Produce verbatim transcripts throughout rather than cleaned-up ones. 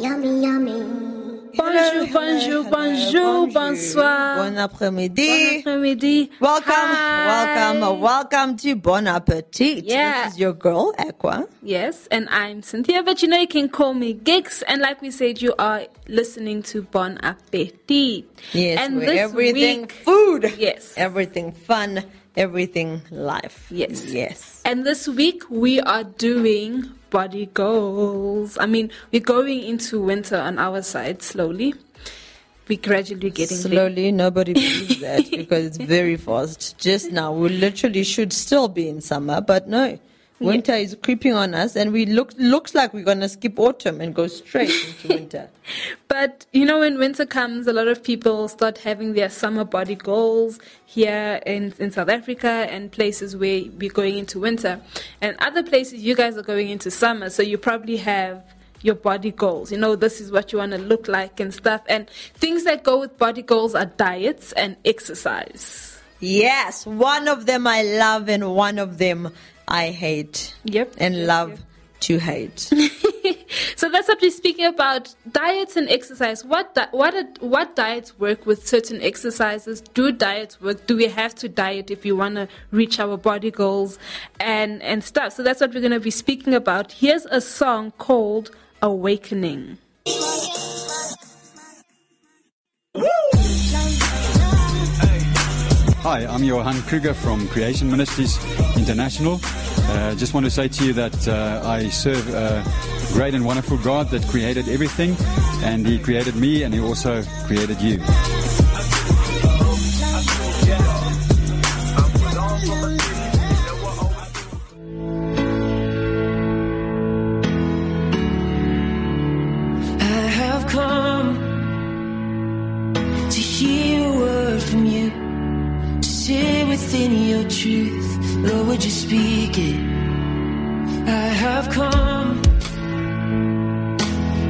yummy, yummy. Bonjour, bonjour, bonjour, bonsoir. Bon après-midi. Bon après-midi. Welcome, Hi. welcome, welcome to Bon Appetit. Yeah. This is your girl, Akwa. Yes, and I'm Cynthia, but you know you can call me Giggs. And like we said, you are listening to Bon Appetit. Yes, and this everything week, food. Yes. Everything fun, everything life. Yes. Yes. And this week we are doing body goals. I mean, we're going into winter on our side slowly. We're gradually getting slowly. There. Nobody believes that because it's very fast. Just now, we literally should still be in summer, but no, winter yeah. is creeping on us, and we look looks like we're gonna skip autumn and go straight into winter. But you know, when winter comes, a lot of people start having their summer body goals here in in South Africa and places where we're going into winter, and other places you guys are going into summer, so you probably have your body goals. You know, this is what you want to look like and stuff, and things that go with body goals are diets and exercise. Yes, one of them I love and one of them I hate. Yep. And yep, love yep. to hate. So that's what we're speaking about, diets and exercise. What di- what a- what diets work with certain exercises? Do diets work? Do we have to diet if we want to reach our body goals and, and stuff? So that's what we're going to be speaking about. Here's a song called Awakening. Hi, I'm Johan Kruger from Creation Ministries International. Uh, just want to say to you that uh, I serve a great and wonderful God that created everything, and He created me and He also created you. I have come to hear a word from you. Sit within your truth, Lord, would you speak it? I have come,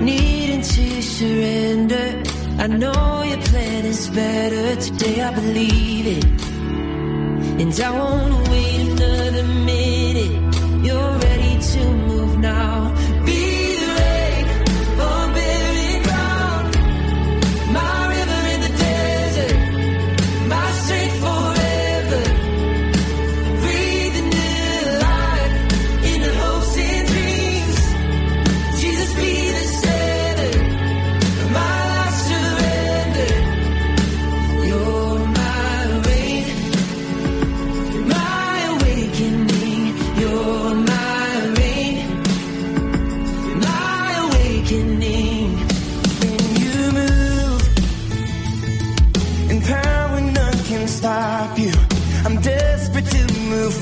needing to surrender. I know your plan is better. Today I believe it, and I won't wait another minute. You're ready to move now. Be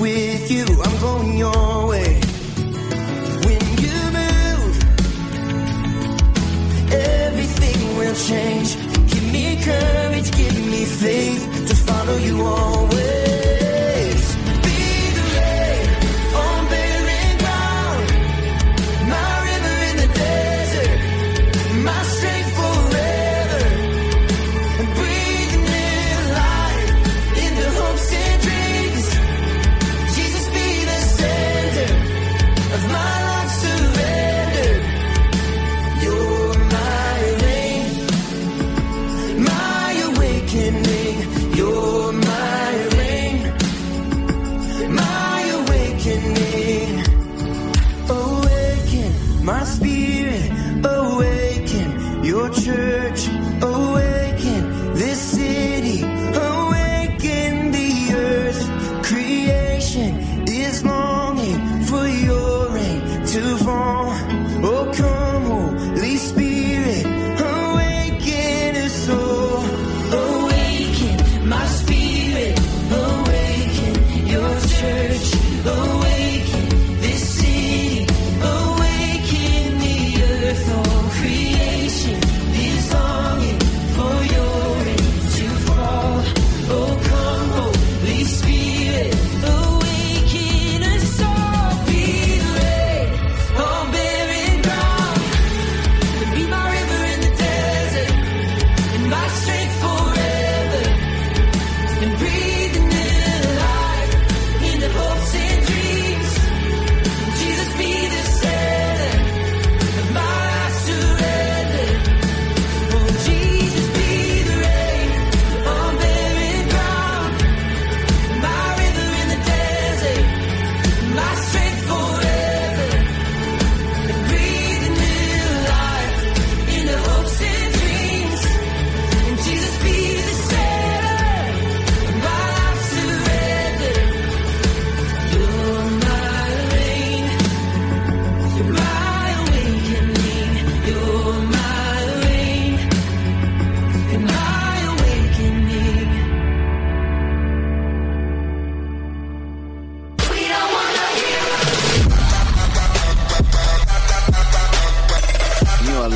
with you, I'm going your way. When you move, everything will change. Give me courage, give me faith to follow you always. Dreams. Jesus be the center of my life.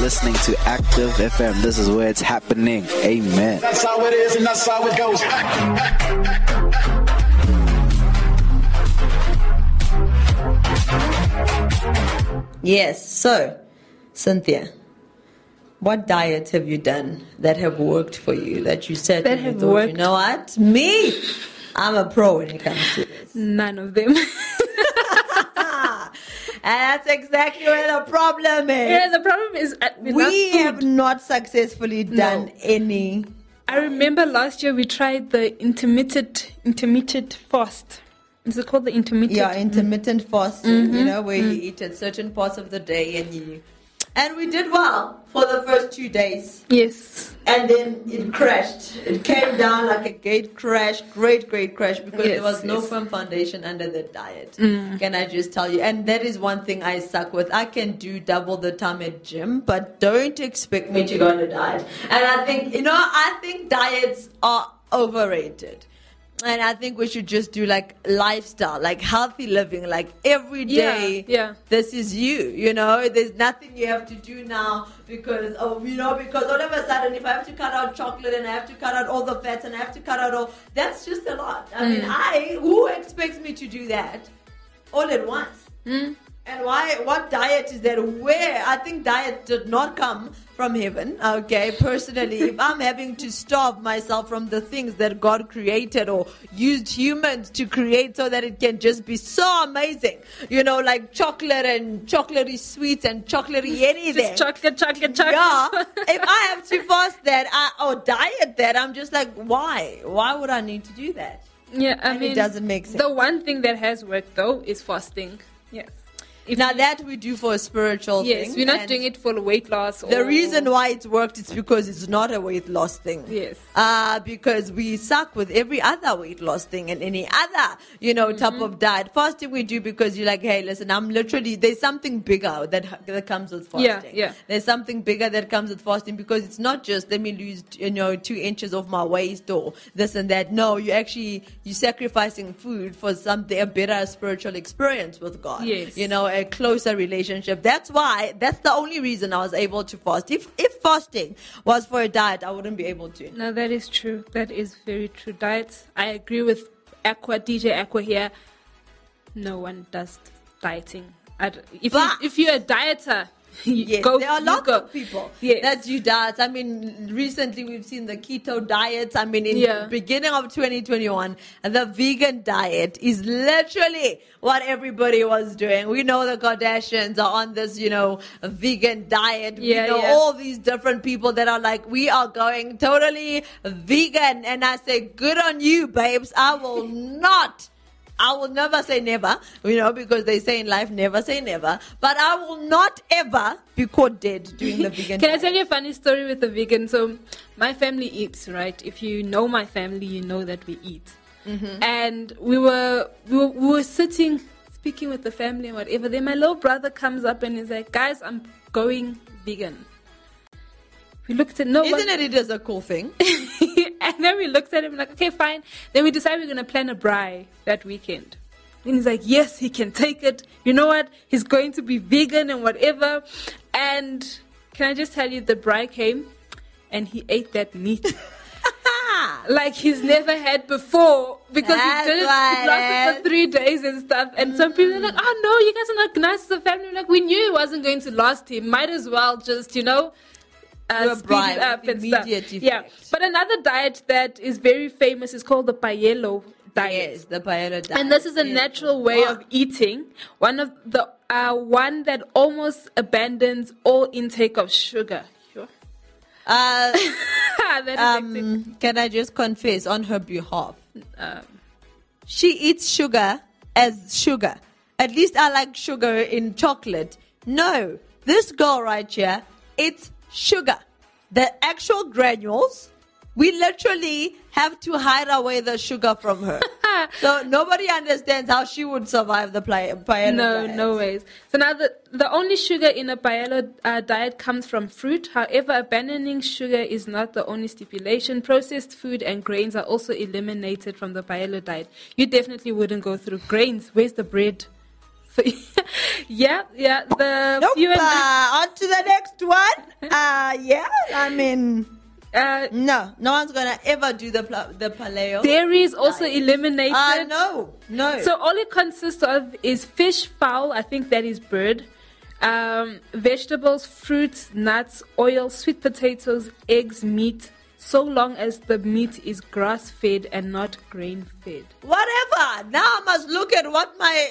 listening to Active F M. This is where it's happening. Amen. That's how it is and that's how it goes. Yes, so, Cynthia, what diets have you done that have worked for you, that you said that have thought, worked? You know what? Me, I'm a pro when it comes to this. None of them. And that's exactly where the problem is. Yeah, the problem is uh, we have not successfully done no. any. I remember last year we tried the intermittent intermittent fast. Is it called the intermittent? Yeah, intermittent mm-hmm. fast. Mm-hmm. You know, where mm-hmm. you eat at certain parts of the day and you. And we did well for the first two days. Yes. And then it crashed. It came down like a gate crash, great, great crash, because yes, there was no yes. firm foundation under the diet. Mm. Can I just tell you? And that is one thing I suck with. I can do double the time at gym, but don't expect me to go on a diet. And I think, you know, I think diets are overrated. And I think we should just do like lifestyle, like healthy living, like every day. Yeah, yeah. This is you, you know. There's nothing you have to do now because, oh, you know, because all of a sudden, if I have to cut out chocolate and I have to cut out all the fats and I have to cut out all, that's just a lot. I mm. mean, I who expects me to do that all at once? Mm. And why? What diet is that? Where? I think diet did not come from heaven, okay? Personally, if I'm having to starve myself from the things that God created or used humans to create so that it can just be so amazing, you know, like chocolate and chocolatey sweets and chocolatey anything. Just chocolate, chocolate, chocolate. Yeah. If I have to fast that I, or diet that, I'm just like, why? Why would I need to do that? Yeah, I and mean, it doesn't make sense. The one thing that has worked though is fasting. Yes. If now that we do for a spiritual yes, thing. Yes, we're not doing it for weight loss. Or the reason why it's worked is because it's not a weight loss thing. Yes. Uh, because we suck with every other weight loss thing and any other, you know, mm-hmm. type of diet. Fasting we do because you're like, hey, listen, I'm literally, there's something bigger that, that comes with fasting. Yeah, yeah. There's something bigger that comes with fasting because it's not just let me lose, you know, two inches off my waist or this and that. No, you actually, you're sacrificing food for something, a better spiritual experience with God. Yes. You know, a closer relationship. That's why, that's the only reason I was able to fast. If if fasting was for a diet, I wouldn't be able to. No, that is true. That is very true. Diets, I agree with Aqua, D J Aqua here. No one does dieting. I'd, if, but, you, if you're a dieter, you yes, go. There are lots go. of people yes. that do diets. I mean, recently we've seen the keto diets. I mean, in yeah. the beginning of twenty twenty-one, the vegan diet is literally what everybody was doing. We know the Kardashians are on this, you know, vegan diet. Yeah, we know yeah. all these different people that are like, we are going totally vegan. And I say, good on you, babes. I will not. I will never say never, you know, because they say in life, never say never. But I will not ever be caught dead doing the vegan. Can diet. I tell you a funny story with the vegan? So my family eats, right? If you know my family, you know that we eat. Mm-hmm. And we were, we were we were sitting, speaking with the family and whatever. Then my little brother comes up and is like, guys, I'm going vegan. We looked at no Isn't one. Isn't it, it is a cool thing? And then we looked at him like, okay, fine. Then we decided we we're going to plan a braai that weekend. And he's like, yes, he can take it. You know what? He's going to be vegan and whatever. And can I just tell you, the braai came and he ate that meat. Like he's never had before because That's he did it lasted for three days and stuff. And mm. some people are like, oh, no, you guys are not nice to the family. We're like, we knew it wasn't going to last him. Might as well just, you know. Uh, speed it up and stuff. Yeah. But another diet that is very famous is called the Paleo diet. Yes, the Paleo diet. And this is a yes. natural way oh. of eating. One of the uh, one that almost abandons all intake of sugar. Sure. Uh, um, can I just confess on her behalf? Um, she eats sugar as sugar. At least I like sugar in chocolate. No, this girl right here, it's sugar, the actual granules. We literally have to hide away the sugar from her. So nobody understands how she would survive the paella diet. No, no ways. So now the, the only sugar in a paella uh, diet comes from fruit. However, abandoning sugar is not the only stipulation. Processed food and grains are also eliminated from the paella diet. You definitely wouldn't go through grains. Where's the bread? yeah, yeah. The nope, uh, I, to the next one. Uh, yeah, I mean, uh, no, no one's going to ever do the the paleo. Dairy is also diet. Eliminated. Uh, no, no. So all it consists of is fish, fowl, I think that is bird, um, vegetables, fruits, nuts, oil, sweet potatoes, eggs, meat, so long as the meat is grass-fed and not grain-fed. Whatever. Now I must look at what my...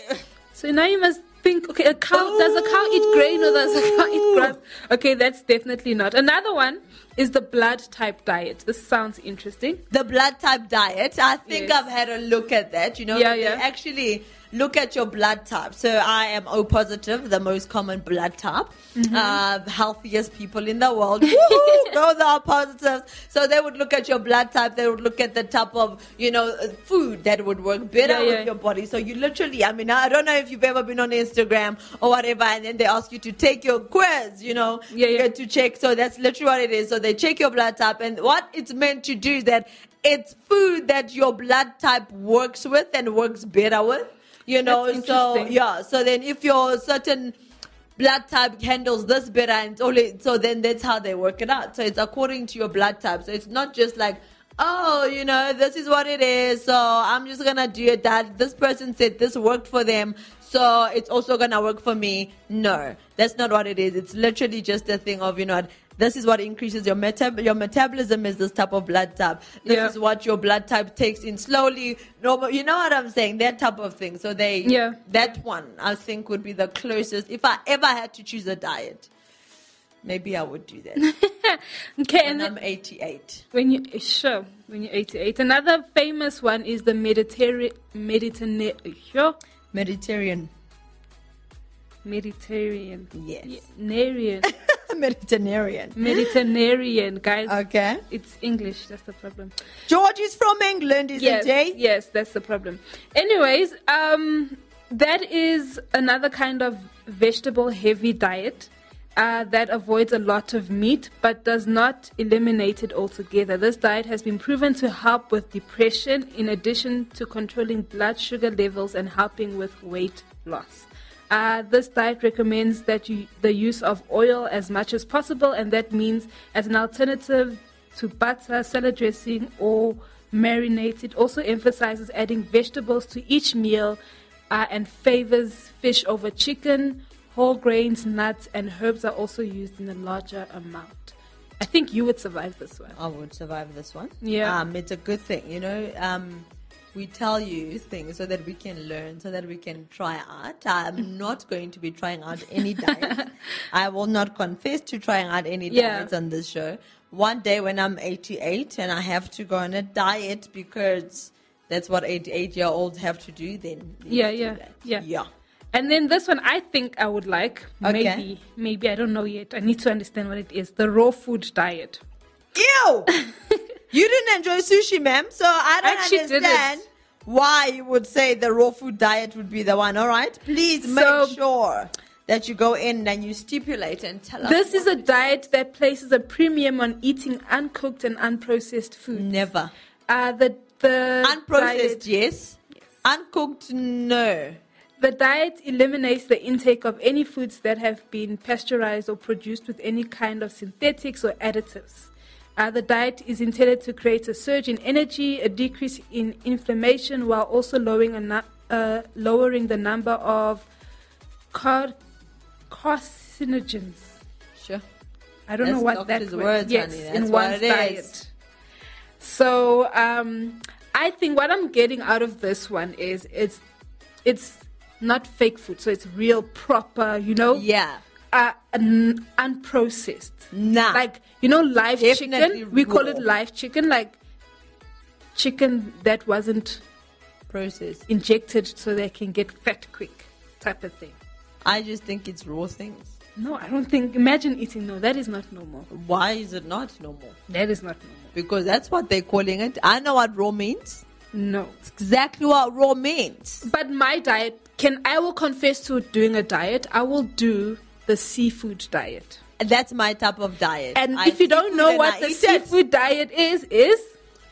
So now you must think, okay, a cow, Ooh. does a cow eat grain or does a cow eat grass? Okay, that's definitely not. Another one is the blood type diet. This sounds interesting. The blood type diet. I think yes. I've had a look at that. You know, yeah, they yeah. actually look at your blood type. So I am O positive, the most common blood type. Mm-hmm. Uh, healthiest people in the world. Woohoo! Those are positives. So they would look at your blood type. They would look at the type of, you know, food that would work better yeah, yeah. with your body. So you literally, I mean, I don't know if you've ever been on Instagram or whatever, and then they ask you to take your quiz, you know, yeah, yeah. to check. So that's literally what it is. So they check your blood type, and what it's meant to do is that it's food that your blood type works with and works better with. You know, so yeah. So then, if your certain blood type handles this better, and only so then that's how they work it out. So it's according to your blood type. So it's not just like, oh, you know, this is what it is. So I'm just gonna do it. That this person said this worked for them, so it's also gonna work for me. No, that's not what it is. It's literally just a thing of, you know, this is what increases your meta- your metabolism is this type of blood type. This yeah. is what your blood type takes in slowly. Normal, you know what I'm saying? That type of thing. So they, yeah. that one, I think, would be the closest. If I ever had to choose a diet, maybe I would do that. Okay, and then, I'm eighty-eight. When you sure, when you're eighty-eight. Another famous one is the Mediterranean. Mediterranean. Sure? Mediterranean. Mediterranean. Yes. Mediterranean. Mediterranean. Mediterranean, guys. Okay. It's English. That's the problem. George is from England, isn't yes, he? Yes, that's the problem. Anyways, um, that is another kind of vegetable-heavy diet uh, that avoids a lot of meat but does not eliminate it altogether. This diet has been proven to help with depression in addition to controlling blood sugar levels and helping with weight loss. Uh, this diet recommends that you, the use of oil as much as possible, and that means as an alternative to butter, salad dressing, or marinade. It also emphasizes adding vegetables to each meal uh, and favors fish over chicken. Whole grains, nuts, and herbs are also used in a larger amount. I think you would survive this one. I would survive this one. Yeah. Um, it's a good thing, you know. Um, We tell you things so that we can learn, so that we can try out. I'm not going to be trying out any diets. I will not confess to trying out any yeah. diets on this show. One day when I'm eighty-eight and I have to go on a diet because that's what eighty-eight-year-olds have to do, then yeah, yeah, do yeah, yeah. And then this one I think I would like. Okay. Maybe, maybe I don't know yet. I need to understand what it is. The raw food diet. Ew. You didn't enjoy sushi, ma'am, so I don't Actually understand didn't. why you would say the raw food diet would be the one, all right? Please make so, sure that you go in and you stipulate and tell us. This is a diet do. that places a premium on eating uncooked and unprocessed food. Never. Uh, the, the Unprocessed, diet, yes. yes. Uncooked, no. The diet eliminates the intake of any foods that have been pasteurized or produced with any kind of synthetics or additives. Uh, the diet is intended to create a surge in energy, a decrease in inflammation, while also lowering, a nu- uh, lowering the number of car- carcinogens. Sure. I don't That's know what that word yes, honey. That's in one's diet. Is. So um, I think what I'm getting out of this one is it's it's not fake food, so it's real, proper, you know? Yeah. Uh, un- unprocessed. Nah. Like, you know, live Definitely chicken? We raw. call it live chicken. Like, chicken that wasn't processed, injected so they can get fat quick type of thing. I just think it's raw things. No, I don't think. Imagine eating. No, that is not normal. Why is it not normal? That is not normal. Because that's what they're calling it. I know what raw means. No. It's exactly what raw means. But my diet, can I will confess to doing a diet. I will do... the seafood diet. And that's my type of diet. And I if you don't know what the seafood it. diet is, is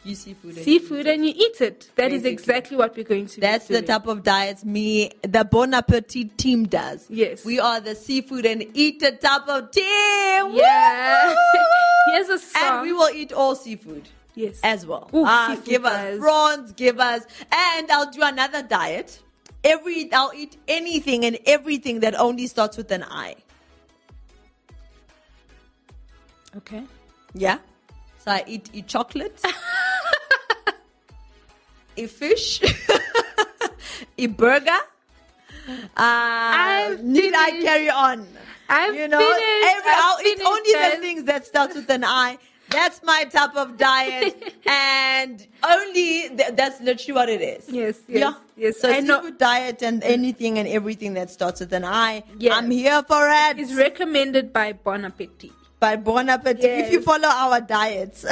you see food and, seafood you, eat and you eat it. That Basically. is exactly what we're going to That's do. That's the type of diets me, the Bon Appetit team does. Yes. We are the seafood and eat it type of team. Yeah. Here's a song. And we will eat all seafood. Yes. As well. Ooh, ah, give us prawns, give us. And I'll do another diet. Every I'll eat anything and everything that only starts with an I. Okay. Yeah. So I eat, eat chocolate, eat fish, eat burger. Uh, I'm need finished. I carry on? I'm you know, finished. Every, I'm I'll finished, eat only guys. the things that starts with an I. That's my type of diet, and only th- that's literally what it is. Yes, yes, yeah. yes. So seafood diet and anything and everything that starts with an I. Yes. I'm here for it. It's recommended by Bon Appetit. By Bon Appetit. Yes. If you follow our diets,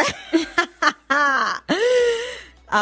I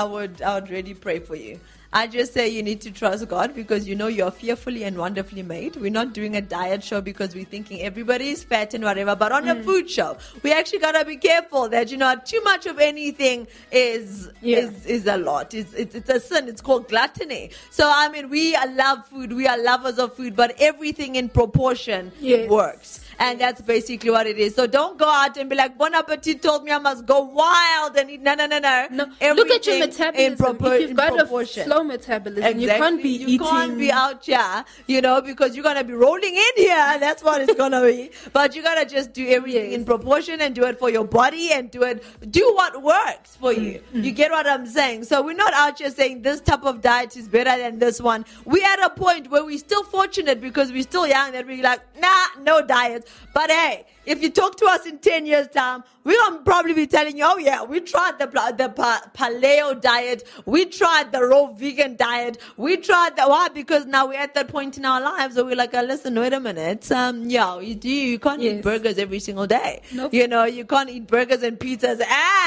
would, I would really pray for you. I just say you need to trust God because you know you're fearfully and wonderfully made. We're not doing a diet show because we're thinking everybody is fat and whatever. But on mm. a food show, we actually got to be careful that, you know, too much of anything is yeah. is, is a lot. It's, it's, it's a sin. It's called gluttony. So, I mean, we love food. We are lovers of food. But everything in proportion yes. works. And that's basically what it is. So don't go out and be like, Bon Appetit told me I must go wild and eat. No, no, no, no. no. Look at your metabolism. In propo- if you've in got proportion. a slow metabolism, exactly. you can't be you eating. You can't be out here, you know, because you're going to be rolling in here. And that's what it's going to be. But you got to just do everything yes. in proportion and do it for your body and do it. Do what works for you. Mm-hmm. You get what I'm saying? So we're not out here saying this type of diet is better than this one. We're at a point where we're still fortunate because we're still young that we're like, nah, no diet. But hey, if you talk to us in ten years' time, we're going to probably be telling you, oh, yeah, we tried the the pa- paleo diet. We tried the raw vegan diet. We tried that. Why? Because now we're at that point in our lives where we're like, oh, listen, wait a minute. Um, yo, you, do, you can't yes. eat burgers every single day. Nope. You know, you can't eat burgers and pizzas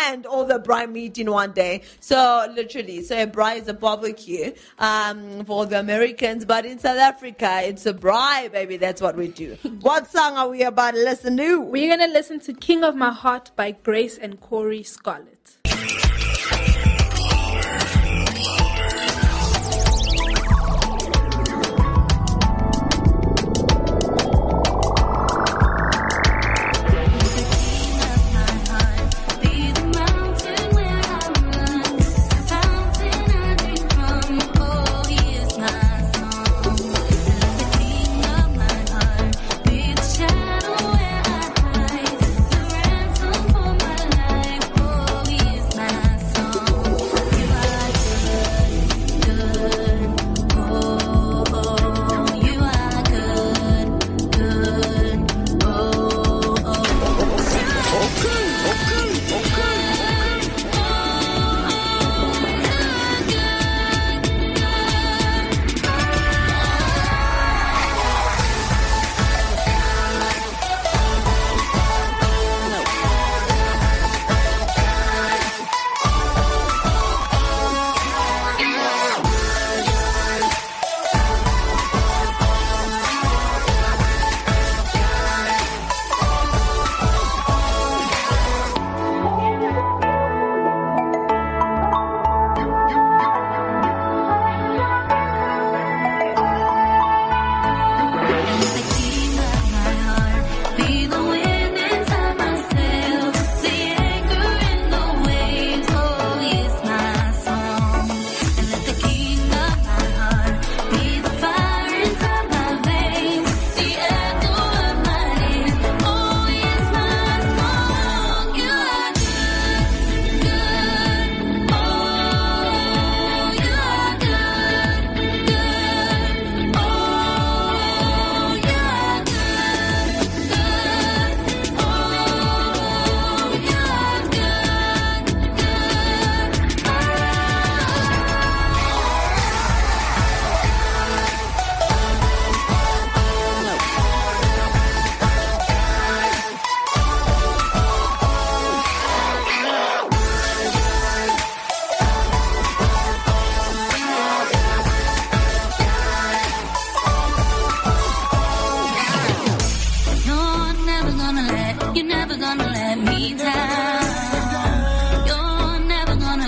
and all the braai meat in one day. So, literally, so a braai is a barbecue um, for the Americans. But in South Africa, it's a braai, baby. That's what we do. What song are we about to listen to? We're going to listen to King of My Heart by Grace and Corey Scarlett. Gonna let me down. You're never gonna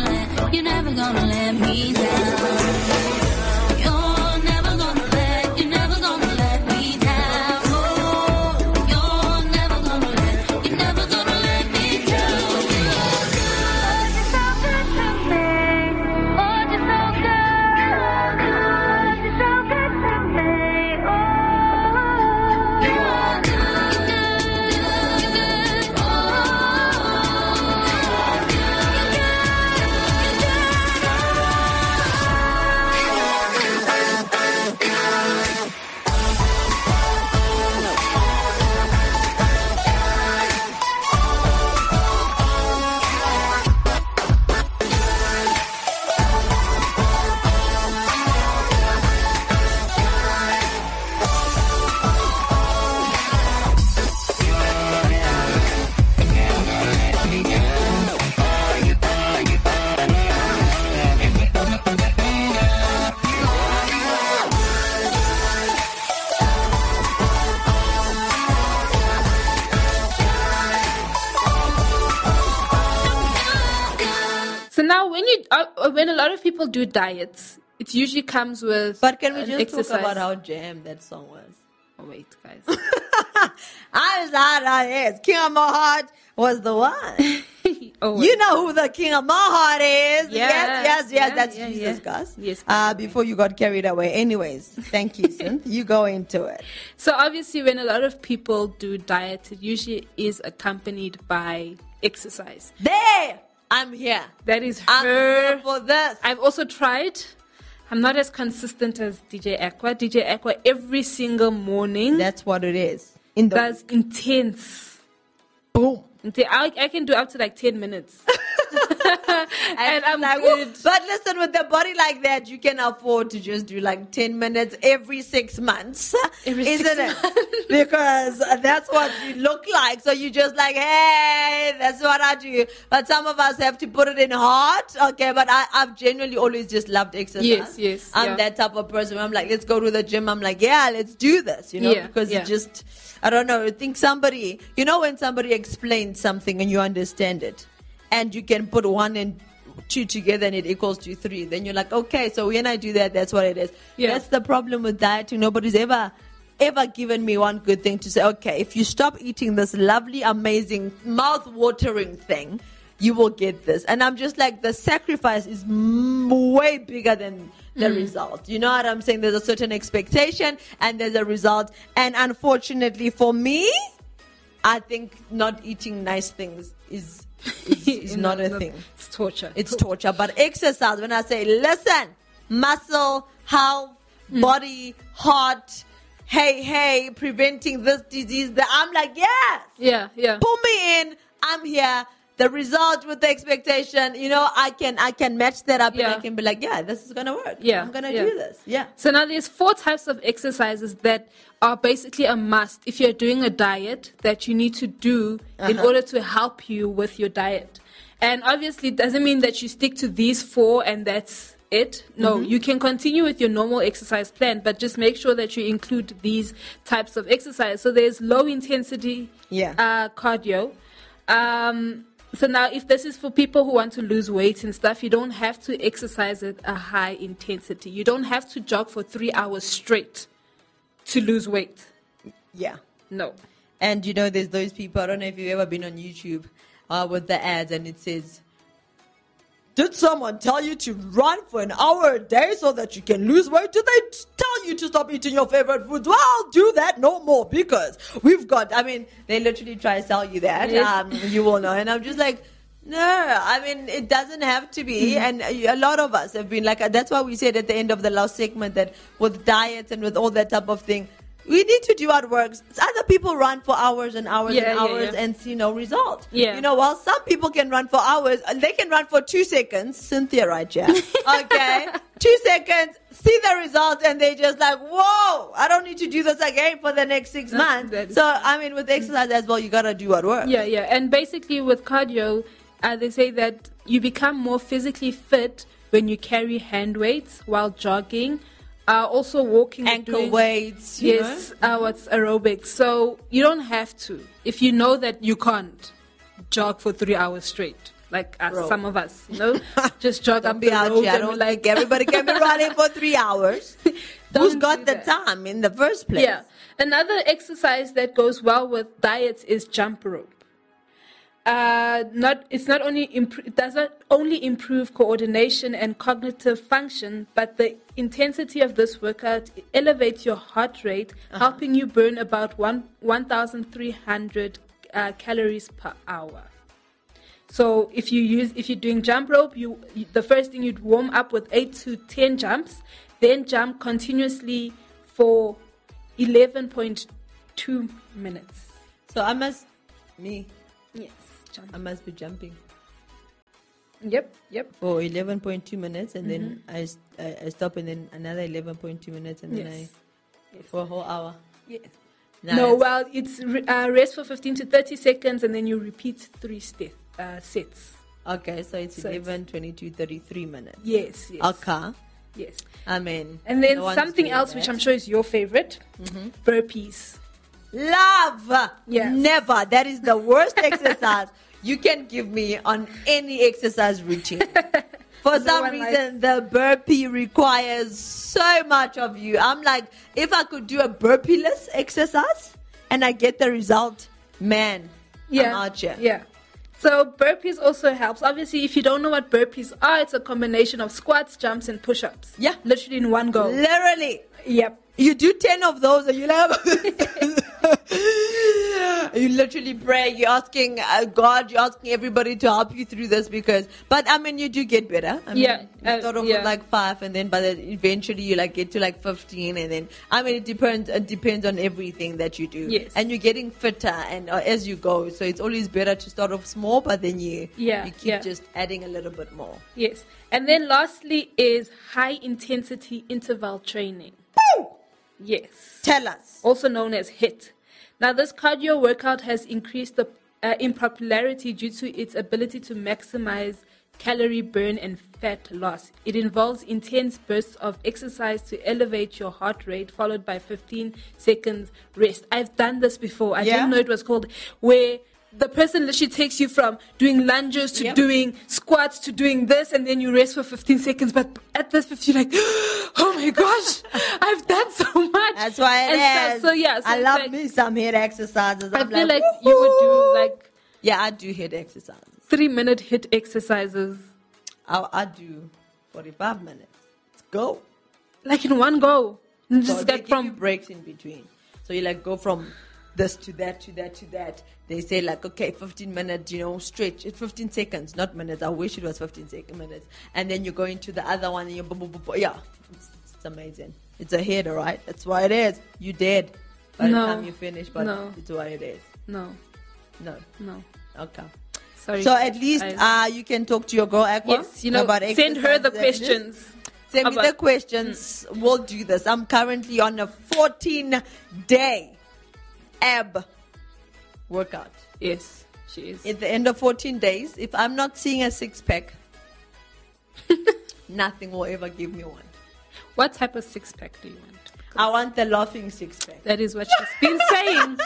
know, when you uh, when a lot of people do diets, it usually comes with But can we just exercise. Talk about how jam that song was? Oh, wait, guys. I was out of this. King of my heart was the one. oh, you know who the king of my heart is. Yeah. Yes, yes, yes. Yeah, that's yeah, Jesus yeah. Gus. Yes. Uh, before you got carried away. Anyways, thank you, Cynth. You go into it. So obviously when a lot of people do diet, it usually is accompanied by exercise. There! I'm here. That is her. I'm here for this. I've also tried. I'm not as consistent as D J Aqua. D J Aqua every single morning. That's what it is. In the does week. Intense. Boom. I, I can do up to like ten minutes. and I'm like, but listen, with the body like that, you can afford to just do like ten minutes every six months. Every isn't six it? Months. Because that's what you look like. So you just like, hey, that's what I do. But some of us have to put it in heart. Okay, but I, I've genuinely always just loved exercise. Yes, yes. I'm yeah. that type of person where I'm like, let's go to the gym. I'm like, yeah, let's do this, you know, yeah, because yeah. it just, I don't know, I think somebody, you know, when somebody explains something and you understand it, and you can put one and two together and it equals to three. Then you're like, okay, so when I do that, that's what it is. Yeah. That's the problem with dieting. Nobody's ever, ever given me one good thing to say, okay, if you stop eating this lovely, amazing, mouth-watering thing, you will get this. And I'm just like, the sacrifice is m- way bigger than the mm. result. You know what I'm saying? There's a certain expectation and there's a result. And unfortunately for me, I think not eating nice things is... It's, it's not know, a no, thing. It's torture. It's torture. But exercise, when I say, listen, muscle, health, mm. body, heart, hey, hey, preventing this disease, that I'm like, yes. Yeah, yeah. Pull me in. I'm here. The result with the expectation, you know, I can I can match that up yeah. and I can be like, yeah, this is going to work. Yeah. I'm going to yeah. do this. Yeah. So now there's four types of exercises that are basically a must if you're doing a diet that you need to do uh-huh. in order to help you with your diet. And obviously it doesn't mean that you stick to these four and that's it. No, mm-hmm. you can continue with your normal exercise plan, but just make sure that you include these types of exercise. So there's low intensity yeah. uh, cardio. Um So now if this is for people who want to lose weight and stuff, you don't have to exercise at a high intensity. You don't have to jog for three hours straight to lose weight. Yeah. No. And, you know, there's those people, I don't know if you've ever been on YouTube uh, with the ads and it says, did someone tell you to run for an hour a day so that you can lose weight? Did they t- tell you to stop eating your favorite foods? Well, do that no more because we've got, I mean, they literally try to sell you that. Yes. Um, you will know. And I'm just like, no, I mean, it doesn't have to be. Mm-hmm. And a lot of us have been like, that's why we said at the end of the last segment that with diets and with all that type of thing, we need to do what works. Other people run for hours and hours yeah, and hours yeah, yeah. and see no result. Yeah. You know, while some people can run for hours, they can run for two seconds. Cynthia, right, yeah? Okay. Two seconds, see the result, and they just like, whoa, I don't need to do this again for the next six That's months. Good. So, I mean, with exercise as well, you got to do what works. Yeah, yeah. And basically with cardio, uh, they say that you become more physically fit when you carry hand weights while jogging. Uh, also walking. Ankle weights. Yes, uh, what's aerobics. So you don't have to. If you know that you can't jog for three hours straight, like us, some of us, you know, just jog up the road. I don't like everybody can be running for three hours. Who's got the time in the first place? Yeah. Another exercise that goes well with diets is jump rope. Uh, not it's not only imp- it does not only improve coordination and cognitive function, but the intensity of this workout elevates your heart rate, uh-huh. helping you burn about one one thousand three hundred uh, calories per hour. So if you use if you're doing jump rope, you, you the first thing you'd warm up with eight to ten jumps, then jump continuously for eleven point two minutes. So I must me. Yes. Jumping. I must be jumping. Yep, yep. For oh, eleven point two minutes and mm-hmm. then I, I, I stop and then another eleven point two minutes and yes. then I... Yes. For a whole hour. Yes. Nah, no, it's, well, it's re- uh, rest for fifteen to thirty seconds and then you repeat three st- uh, sets. Okay, so it's so eleven, twenty-two, thirty-three minutes. Yes, yes. Okay. Yes. I mean... And then no something else that. Which I'm sure is your favorite, mm-hmm. burpees. Love. Yes. Never. That is the worst exercise you can give me on any exercise routine. For some no reason, likes... the burpee requires so much of you. I'm like, if I could do a burpee-less exercise and I get the result, man, yeah. I'm out here. Yeah. So burpees also helps. Obviously, if you don't know what burpees are, it's a combination of squats, jumps, and push-ups. Yeah. Literally in one go. Literally. Yep. You do ten of those and you love you literally pray. You're asking uh, God, you're asking everybody to help you through this because, but I mean, you do get better. I mean, yeah. You uh, start off yeah. with like five and then, but eventually you like get to like fifteen and then, I mean, it depends, it depends on everything that you do. Yes. And you're getting fitter and uh, as you go. So it's always better to start off small, but then you, yeah. you keep yeah. just adding a little bit more. Yes. And then lastly is high intensity interval training. Boom! Yes. Tell us. Also known as HIIT. Now, this cardio workout has increased the, uh, in popularity due to its ability to maximize calorie burn and fat loss. It involves intense bursts of exercise to elevate your heart rate, followed by fifteen seconds rest. I've done this before. I yeah. didn't know it was called, where the person literally takes you from doing lunges to yep. doing squats to doing this, and then you rest for fifteen seconds. But at this fifteen, you're like, oh my gosh, I've done so much. That's why it and is. So, so yeah, so I love like, me some HIIT exercises. I'm I feel like, like you would do like yeah, I do HIIT exercises. Three minute HIIT exercises. I I do forty-five minutes. Let's go. Like in one go. You so just they get from give you breaks in between. So you like go from this to that to that to that. They say like, okay, fifteen minutes, you know, stretch. It's fifteen seconds, not minutes. I wish it was fifteen seconds minutes. And then you go into the other one and you bo bo bo bo. Yeah, it's, it's amazing. It's a header, right? That's why it is. You dead by no. the time you finish, but no. it's why it is. No, no, no. Okay. Sorry. So at least I... uh, you can talk to your girl Aqua. Yes, you know, about send her the questions. This. Send about... me the questions. Mm. We'll do this. I'm currently on a fourteen day ab workout. Yes, she is. At the end of fourteen days, if I'm not seeing a six-pack, nothing will ever give me one. What type of six-pack do you want? Because I want the laughing six-pack. That is what she's been saying.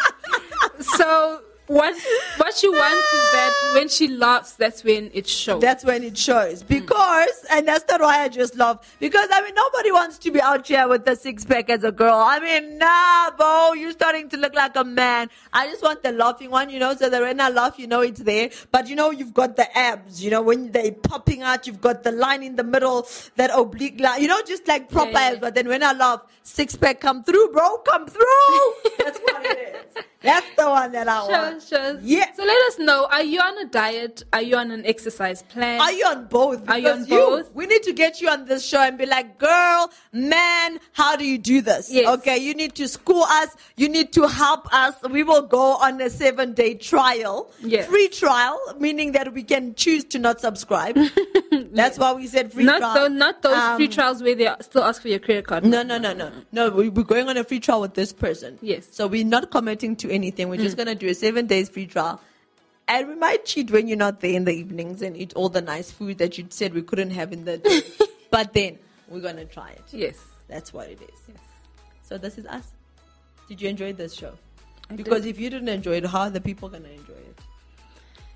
So what what she wants is that when she laughs, that's when it shows. That's when it shows. Because, mm. and that's not why I just laugh. Because, I mean, nobody wants to be out here with a six-pack as a girl. I mean, nah, bo, you're starting to look like a man. I just want the laughing one, you know, so that when I laugh, you know it's there. But, you know, you've got the abs, you know, when they're popping out, you've got the line in the middle, that oblique line, you know, just like proper yeah, yeah. abs. But then when I laugh, six-pack, come through, bro, come through. That's what it is. That's the one that I sure, want. Sure. Yeah. So let us know, are you on a diet? Are you on an exercise plan? Are you on both? Because are you on both? You, we need to get you on this show and be like, girl, man, how do you do this? Yes. Okay, you need to school us. You need to help us. We will go on a seven-day trial. Yes. Free trial, meaning that we can choose to not subscribe. That's yes. why we said free not trial. Th- not those um, free trials where they still ask for your credit card. No, no, no, no. No, we're going on a free trial with this person. Yes. So we're not committing to anything. We're mm. just going to do a seven days free trial. And we might cheat when you're not there in the evenings and eat all the nice food that you said we couldn't have in the day. But then we're going to try it. Yes. That's what it is. Yes. So this is us. Did you enjoy this show? I because did. If you didn't enjoy it, how are the people going to enjoy it?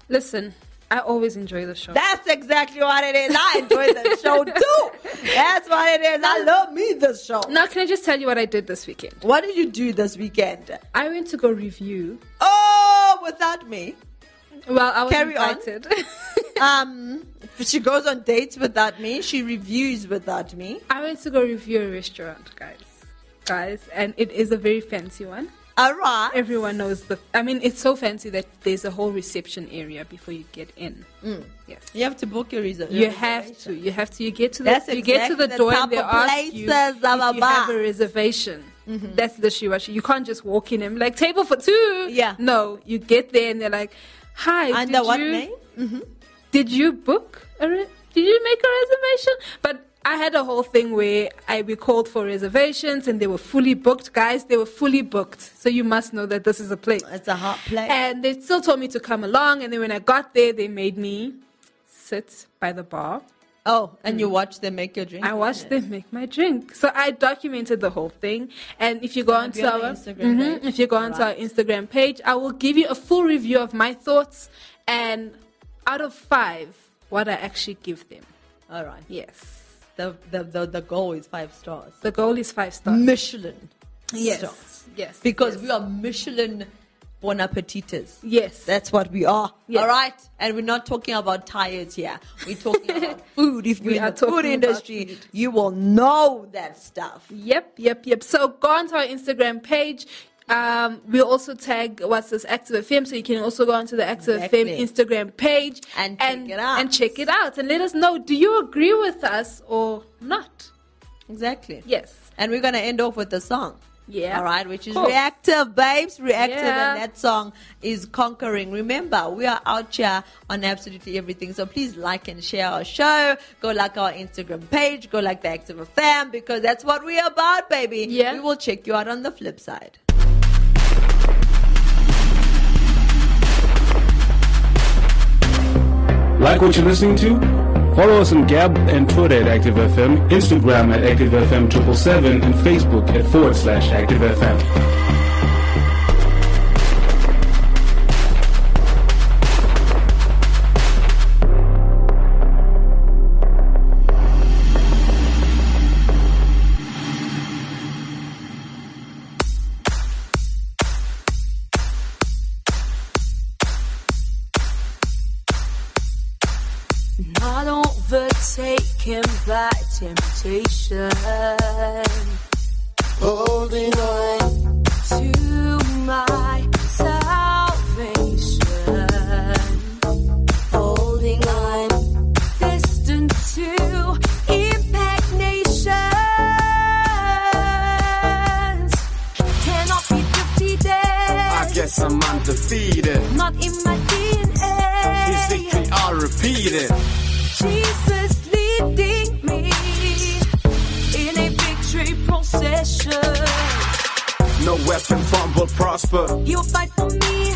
Listen, I always enjoy the show. That's exactly what it is. I enjoy the show too. That's what it is. I love me the show. Now, can I just tell you what I did this weekend? What did you do this weekend? I went to go review. Oh, without me. Well, I was Carry invited. On. um, she goes on dates without me. She reviews without me. I went to go review a restaurant, guys. Guys, and it is a very fancy one. Arise. Everyone knows the. I mean, it's so fancy that there's a whole reception area before you get in. Mm. Yes, you have to book your reservation. You have to. You have to. You get to the. That's you exactly get to the, the door and they ask you if you have a reservation. Mm-hmm. That's literally what you. You can't just walk in and be like table for two. Yeah. No, you get there and they're like, "Hi, under did what you, name? Mm-hmm. Did you book a? Re- did you make a reservation?" But I had a whole thing where I we called for reservations and they were fully booked. Guys, they were fully booked. So you must know that this is a place. It's a hot place. And they still told me to come along. And then when I got there, they made me sit by the bar. Oh, and mm. you watched them make your drink? I watched it? them make my drink. So I documented the whole thing. And if you go onto on our Instagram, mm-hmm, page, if you go onto right. our Instagram page, I will give you a full review of my thoughts and out of five, what I actually give them. All right. Yes. The, the the the goal is five stars. The goal is five stars. Michelin. Yes. Stars. Yes. Because yes. we are Michelin Bon Appetiters. Yes. That's what we are. Yes. All right. And we're not talking about tires here. We're talking about food. If you're we in are the food industry, food. you will know that stuff. Yep, yep, yep. So go onto our Instagram page. Um, we'll also tag what's this Active F M, so you can also go onto the Active exactly. F M Instagram page and check and, it out and check it out and let us know, do you agree with us or not? Exactly. Yes. And we're gonna end off with the song. Yeah. All right, which is Reactive, babes. Reactive, yeah. And that song is Conquering. Remember, we are out here on absolutely everything. So please like and share our show. Go like our Instagram page. Go like the Active F M, because that's what we're about, baby. Yeah. We will check you out on the flip side. Like what you're listening to? Follow us on Gab and Twitter at Active F M, Instagram at Active F M triple seven, and Facebook at forward slash Active F M. Overtaken by temptation, holding on to my salvation, holding on, destined to impact nations, cannot be defeated. I guess I'm undefeated, not in my D N A. His victory are repeated. Jesus leading me in a victory procession. No weapon formed will prosper. He'll fight for me.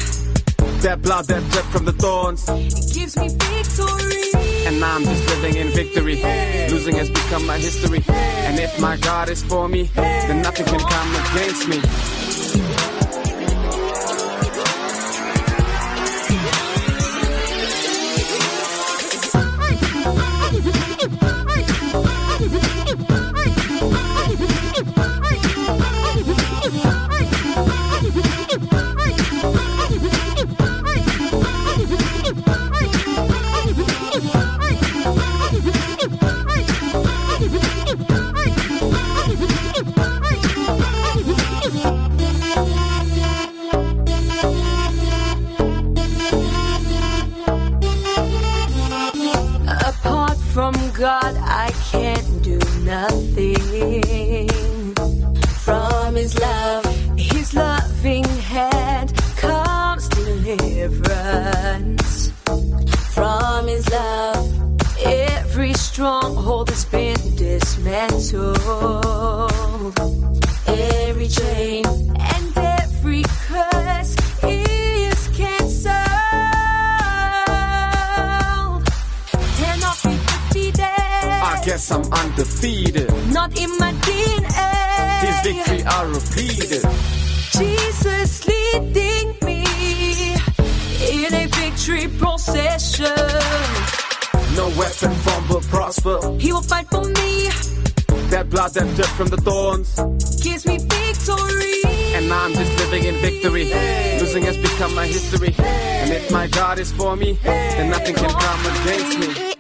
That blood that dripped from the thorns, it gives me victory. And I'm just living in victory. Hey. Losing has become my history. Hey. And if my God is for me, hey, then nothing can come against me. God, I can't do nothing. From His love, His loving hand comes deliverance. From His love, every stronghold has been dismantled. Every chain and every curse is cancelled. Cannot be defeated. I guess I'm undefeated. Not in my D N A. His victory are repeated. Jesus leading me in a victory procession. No weapon formed will prosper. He will fight for me. That blood that dripped from the thorns gives me victory. And I'm just living in victory. Hey. Losing has become my history. Hey. And if my God is for me, hey, then nothing can come against me.